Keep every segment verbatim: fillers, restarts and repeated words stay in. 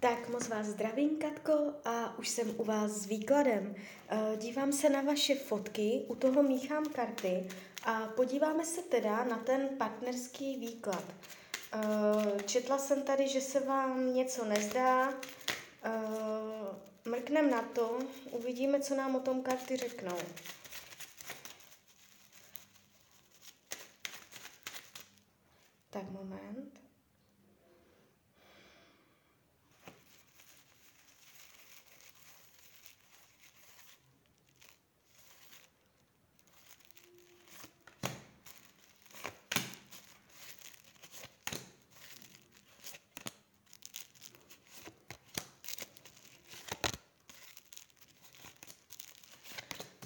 Tak moc vás zdravím, Katko, a už jsem u vás s výkladem. Dívám se na vaše fotky, u toho míchám karty a podíváme se teda na ten partnerský výklad. Četla jsem tady, že se vám něco nezdá, mrknem na to, uvidíme, co nám o tom karty řeknou. Tak moment.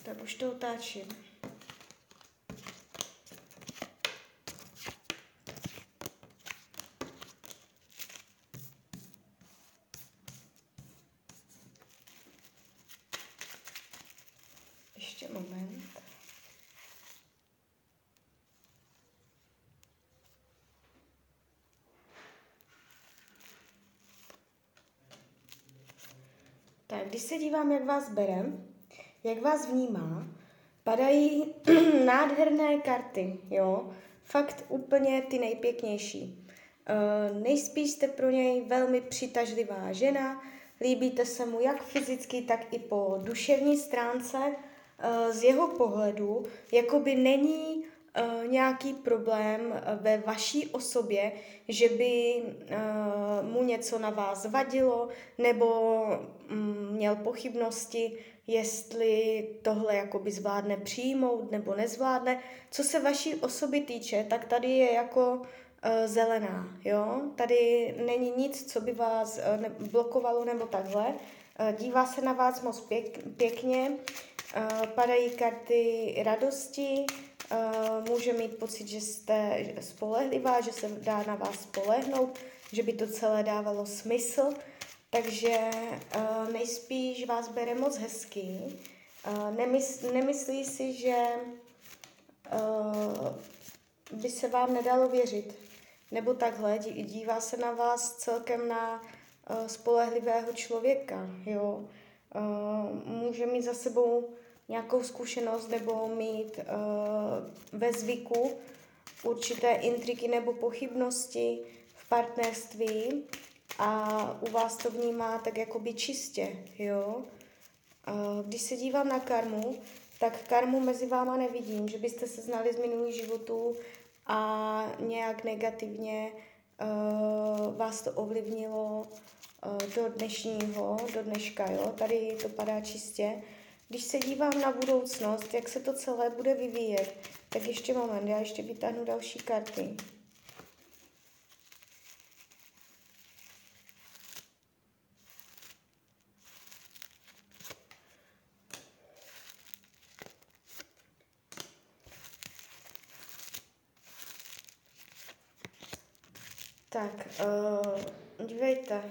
Tak už to otáčím. Ještě moment. Tak, když se dívám, jak vás berem, jak vás vnímá, padají nádherné karty, jo? Fakt úplně ty nejpěknější. E, nejspíš jste pro něj velmi přitažlivá žena, líbíte se mu jak fyzicky, tak i po duševní stránce. E, z jeho pohledu jakoby není e, nějaký problém ve vaší osobě, že by e, mu něco na vás vadilo nebo mm, měl pochybnosti, jestli tohle jakoby zvládne přijmout nebo nezvládne. Co se vaší osoby týče, tak tady je jako e, zelená, jo? Tady není nic, co by vás e, ne, blokovalo nebo takhle. E, dívá se na vás moc pěk, pěkně, e, padají karty radosti, e, může mít pocit, že jste spolehlivá, že se dá na vás spolehnout, že by to celé dávalo smysl. Takže uh, nejspíš vás bere moc hezky. Uh, nemysl, nemyslí si, že uh, by se vám nedalo věřit. Nebo takhle, dívá se na vás celkem na uh, spolehlivého člověka. Jo? Uh, může mít za sebou nějakou zkušenost nebo mít uh, ve zvyku určité intriky nebo pochybnosti v partnerství. A u vás to vnímá tak jakoby čistě, jo. Když se dívám na karmu, tak karmu mezi váma nevidím, že byste se znali z minulých životů a nějak negativně uh, vás to ovlivnilo uh, do dnešního, do dneška, jo. Tady to padá čistě. Když se dívám na budoucnost, jak se to celé bude vyvíjet, tak ještě moment, já ještě vytáhnu další karty. Tak, uh, dívejte,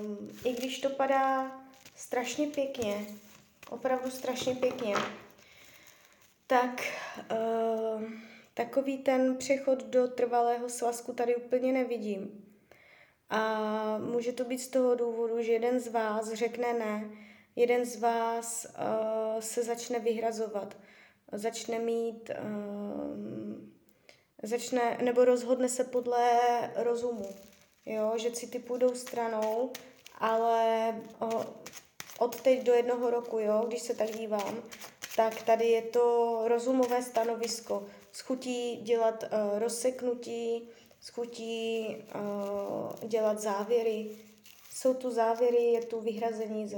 um, i když to padá strašně pěkně, opravdu strašně pěkně, tak uh, takový ten přechod do trvalého svazku tady úplně nevidím. A může to být z toho důvodu, že jeden z vás řekne ne, jeden z vás uh, se začne vyhrazovat, začne mít... Uh, začne, nebo rozhodne se podle rozumu, jo, že city půjdou stranou, ale o, od teď do jednoho roku, jo, když se tak dívám, tak tady je to rozumové stanovisko, s chutí dělat uh, rozseknutí, s chutí uh, dělat závěry, jsou tu závěry, je tu vyhrazení,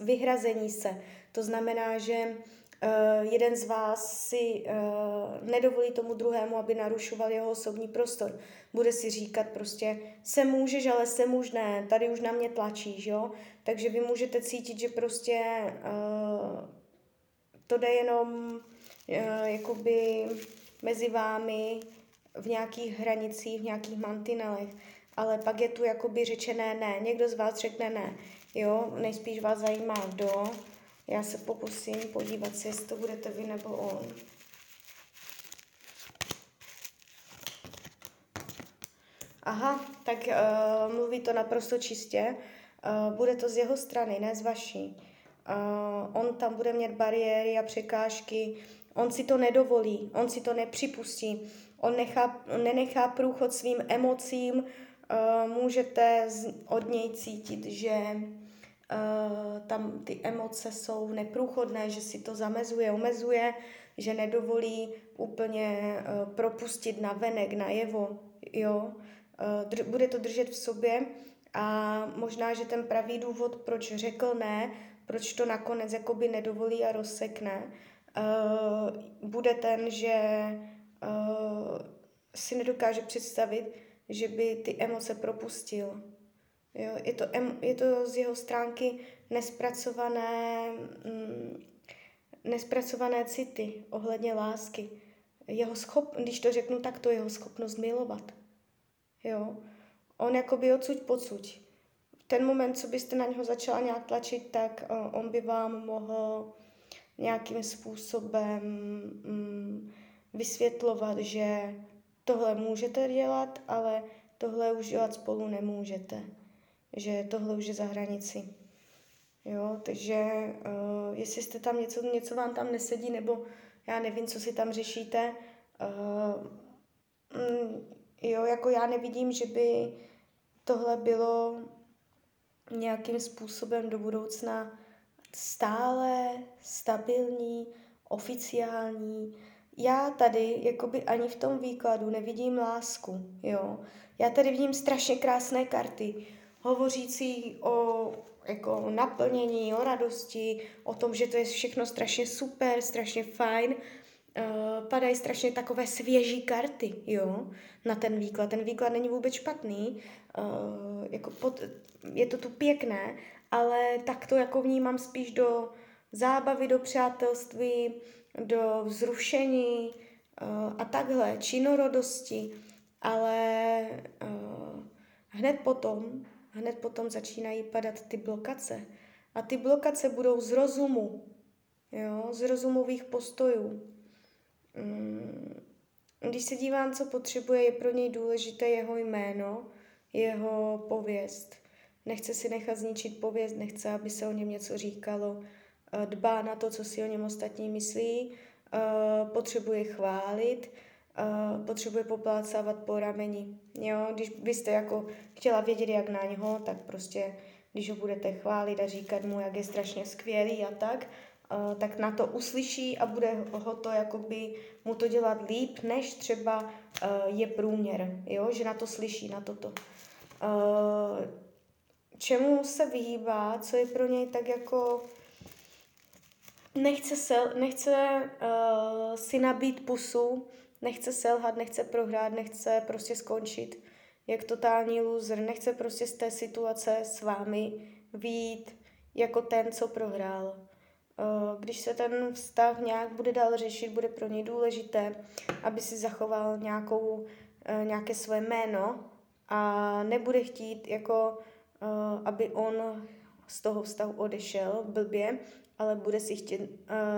vyhrazení se, to znamená, že Uh, jeden z vás si uh, nedovolí tomu druhému, aby narušoval jeho osobní prostor. Bude si říkat prostě, se můžeš, ale se muž ne, tady už na mě tlačíš, jo? Takže vy můžete cítit, že prostě uh, to jde jenom uh, jakoby mezi vámi v nějakých hranicích, v nějakých mantinelech, ale pak je tu jakoby řečené ne, někdo z vás řekne ne, jo? Nejspíš vás zajímá kdo. Já se pokusím podívat se, jestli to budete vy nebo on. Aha, tak uh, mluví to naprosto čistě. Uh, bude to z jeho strany, ne z vaší. Uh, on tam bude mít bariéry a překážky. On si to nedovolí, on si to nepřipustí. On nechá, nenechá průchod svým emocím. Uh, můžete z, od něj cítit, že uh, tam ty emoce jsou neprůchodné, že si to zamezuje, omezuje, že nedovolí úplně uh, propustit navenek, najevo. Jo? Dr- bude to držet v sobě a možná, že ten pravý důvod, proč řekl ne, proč to nakonec jakoby nedovolí a rozsekne, uh, bude ten, že uh, si nedokáže představit, že by ty emoce propustil. Jo? Je to em- je to z jeho stránky nespracované, mm, nespracované city ohledně lásky. Jeho schop- když to řeknu, tak to jeho schopnost milovat. Jo, on jakoby odsuť pocuť. Ten moment, co byste na něho začala nějak tlačit, tak uh, on by vám mohl nějakým způsobem um, vysvětlovat, že tohle můžete dělat, ale tohle už dělat spolu nemůžete. Že tohle už je za hranici. Jo, takže uh, jestli jste tam něco, něco vám tam nesedí, nebo já nevím, co si tam řešíte, uh, mm, jo, jako já nevidím, že by tohle bylo nějakým způsobem do budoucna stále, stabilní, oficiální. Já tady jakoby ani v tom výkladu nevidím lásku, jo. Já tady vidím strašně krásné karty, hovořící o jako naplnění, o radosti, o tom, že to je všechno strašně super, strašně fajn. Uh, padají strašně takové svěží karty, jo, na ten výklad. Ten výklad není vůbec špatný, uh, jako pod, je to tu pěkné, ale tak to jako vnímám spíš do zábavy, do přátelství, do vzrušení uh, a takhle, činorodosti, ale uh, hned potom, hned potom začínají padat ty blokace. A ty blokace budou z rozumu, jo, z rozumových postojů. Když se dívám, co potřebuje, je pro něj důležité jeho jméno, jeho pověst. Nechce si nechat zničit pověst, nechce, aby se o něm něco říkalo. Dbá na to, co si o něm ostatní myslí, potřebuje chválit, potřebuje poplácávat po rameni. Jo, když byste jako chtěla vědět, jak na něho, tak prostě, když ho budete chválit a říkat mu, jak je strašně skvělý a tak, tak na to uslyší a bude ho to jakoby mu to dělat líp, než třeba je průměr, jo? Že na to slyší, na toto. Čemu se vyhýbá, co je pro něj tak jako nechce, sel, nechce uh, si nabít pusu, nechce selhat, nechce prohrát, nechce prostě skončit jak totální loser, nechce prostě z té situace s vámi vyjít jako ten, co prohrál. Když se ten vztah nějak bude dál řešit, bude pro něj důležité, aby si zachoval nějakou, nějaké své jméno a nebude chtít, jako, aby on z toho vztahu odešel blbě, ale bude si chtít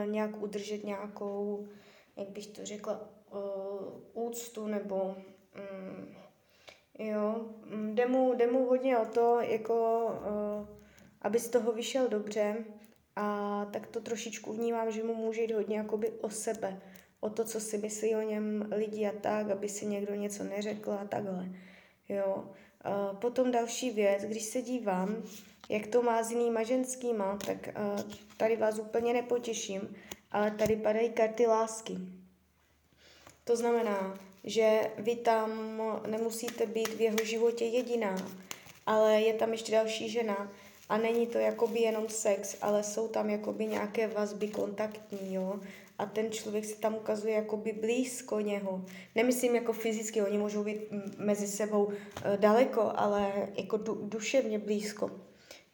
nějak udržet nějakou, jak bych to řekla, úctu nebo... Jo, jde mu, jde mu hodně o to, jako, aby z toho vyšel dobře. A tak to trošičku vnímám, že mu může jít hodně jakoby o sebe, o to, co si myslí o něm lidi a tak, aby si někdo něco neřekl a takhle. Jo. E, potom další věc, když se dívám, jak to má s jinýma ženskýma, tak e, tady vás úplně nepotěším, ale tady padají karty lásky. To znamená, že vy tam nemusíte být v jeho životě jediná, ale je tam ještě další žena. A není to jakoby jenom sex, ale jsou tam jakoby nějaké vazby kontaktní, jo. A ten člověk se tam ukazuje jakoby blízko něho. Nemyslím jako fyzicky, oni můžou být mezi sebou daleko, ale jako du- duševně blízko.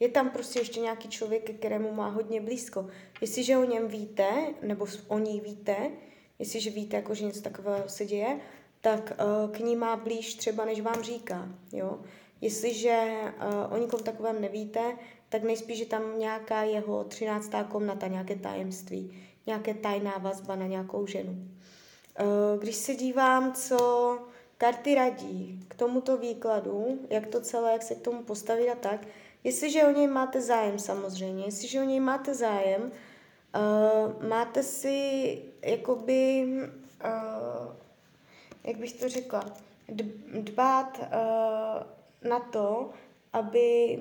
Je tam prostě ještě nějaký člověk, kterému má hodně blízko. Jestliže o něm víte, nebo o ní víte, jestliže víte, jako, že něco takového se děje, tak uh, k ní má blíž třeba, než vám říká, jo. Jestliže uh, o nikom takovém nevíte, tak nejspíš je tam nějaká jeho třináctá komnata, nějaké tajemství, nějaké tajná vazba na nějakou ženu. Uh, když se dívám, co Karty radí k tomuto výkladu, jak to celé, jak se k tomu postavit a tak. Jestliže o něj máte zájem samozřejmě, jestliže o něj máte zájem, uh, máte si jakoby, uh, jak bych to řekla, dbát uh, na to, aby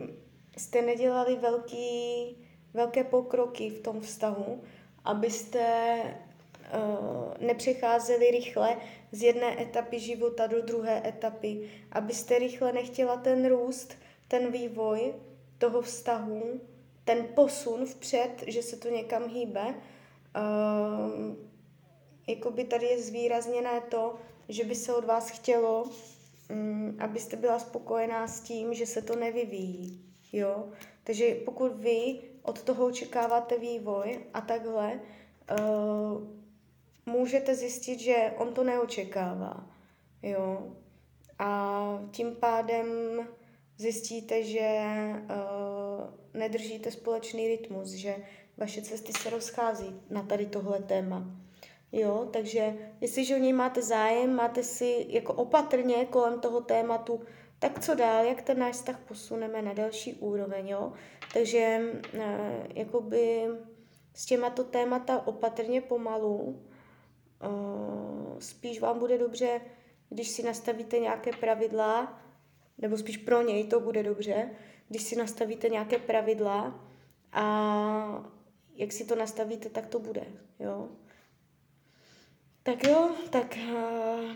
jste nedělali velký, velké pokroky v tom vztahu, abyste uh, nepřecházeli rychle z jedné etapy života do druhé etapy, abyste rychle nechtěla ten růst, ten vývoj toho vztahu, ten posun vpřed, že se to někam hýbe. Uh, jakoby tady je zvýrazněné to, že by se od vás chtělo, um, abyste byla spokojená s tím, že se to nevyvíjí. Jo? Takže pokud vy od toho očekáváte vývoj a takhle, uh, můžete zjistit, že on to neočekává. Jo? A tím pádem zjistíte, že uh, nedržíte společný rytmus, že vaše cesty se rozchází na tady tohle téma. Jo, takže jestliže o něj máte zájem, máte si jako opatrně kolem toho tématu, tak co dál, jak ten náš vztah posuneme na další úroveň, jo. Takže uh, jakoby s těmato témata opatrně pomalu, uh, spíš vám bude dobře, když si nastavíte nějaké pravidla, nebo spíš pro něj to bude dobře, když si nastavíte nějaké pravidla a jak si to nastavíte, tak to bude, jo. Tak jo, tak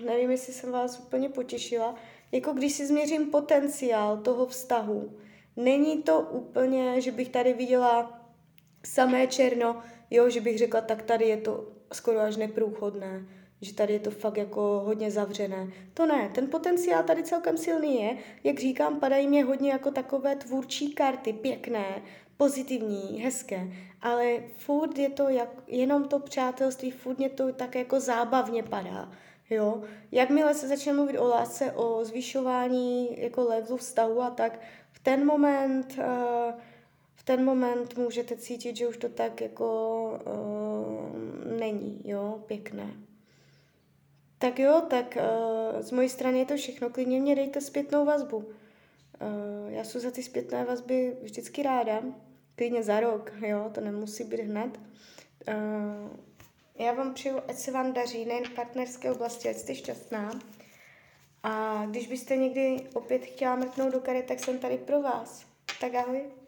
nevím, jestli jsem vás úplně potěšila. Jako když si změřím potenciál toho vztahu, není to úplně, že bych tady viděla samé černo, jo, že bych řekla, tak tady je to skoro až neprůchodné, že tady je to fakt jako hodně zavřené. To ne, ten potenciál tady celkem silný je. Jak říkám, padají mě hodně jako takové tvůrčí karty, pěkné, pozitivní, hezké, ale furt je to jak, jenom to přátelství, furt mě to tak jako zábavně padá, jo. Jakmile se začne mluvit o lásce, o zvyšování jako levelu vztahu a tak, v ten moment, uh, v ten moment můžete cítit, že už to tak jako uh, není, jo, pěkné. Tak jo, tak uh, z mojí strany je to všechno, klidně mě dejte zpětnou vazbu. Uh, já jsem za ty zpětné vazby vždycky ráda, klidně za rok, jo, to nemusí být hned. Uh, já vám přeju, ať se vám daří, nejen v partnerské oblasti, ať jste šťastná. A když byste někdy opět chtěla mrknout do karet, tak jsem tady pro vás. Tak ahoj.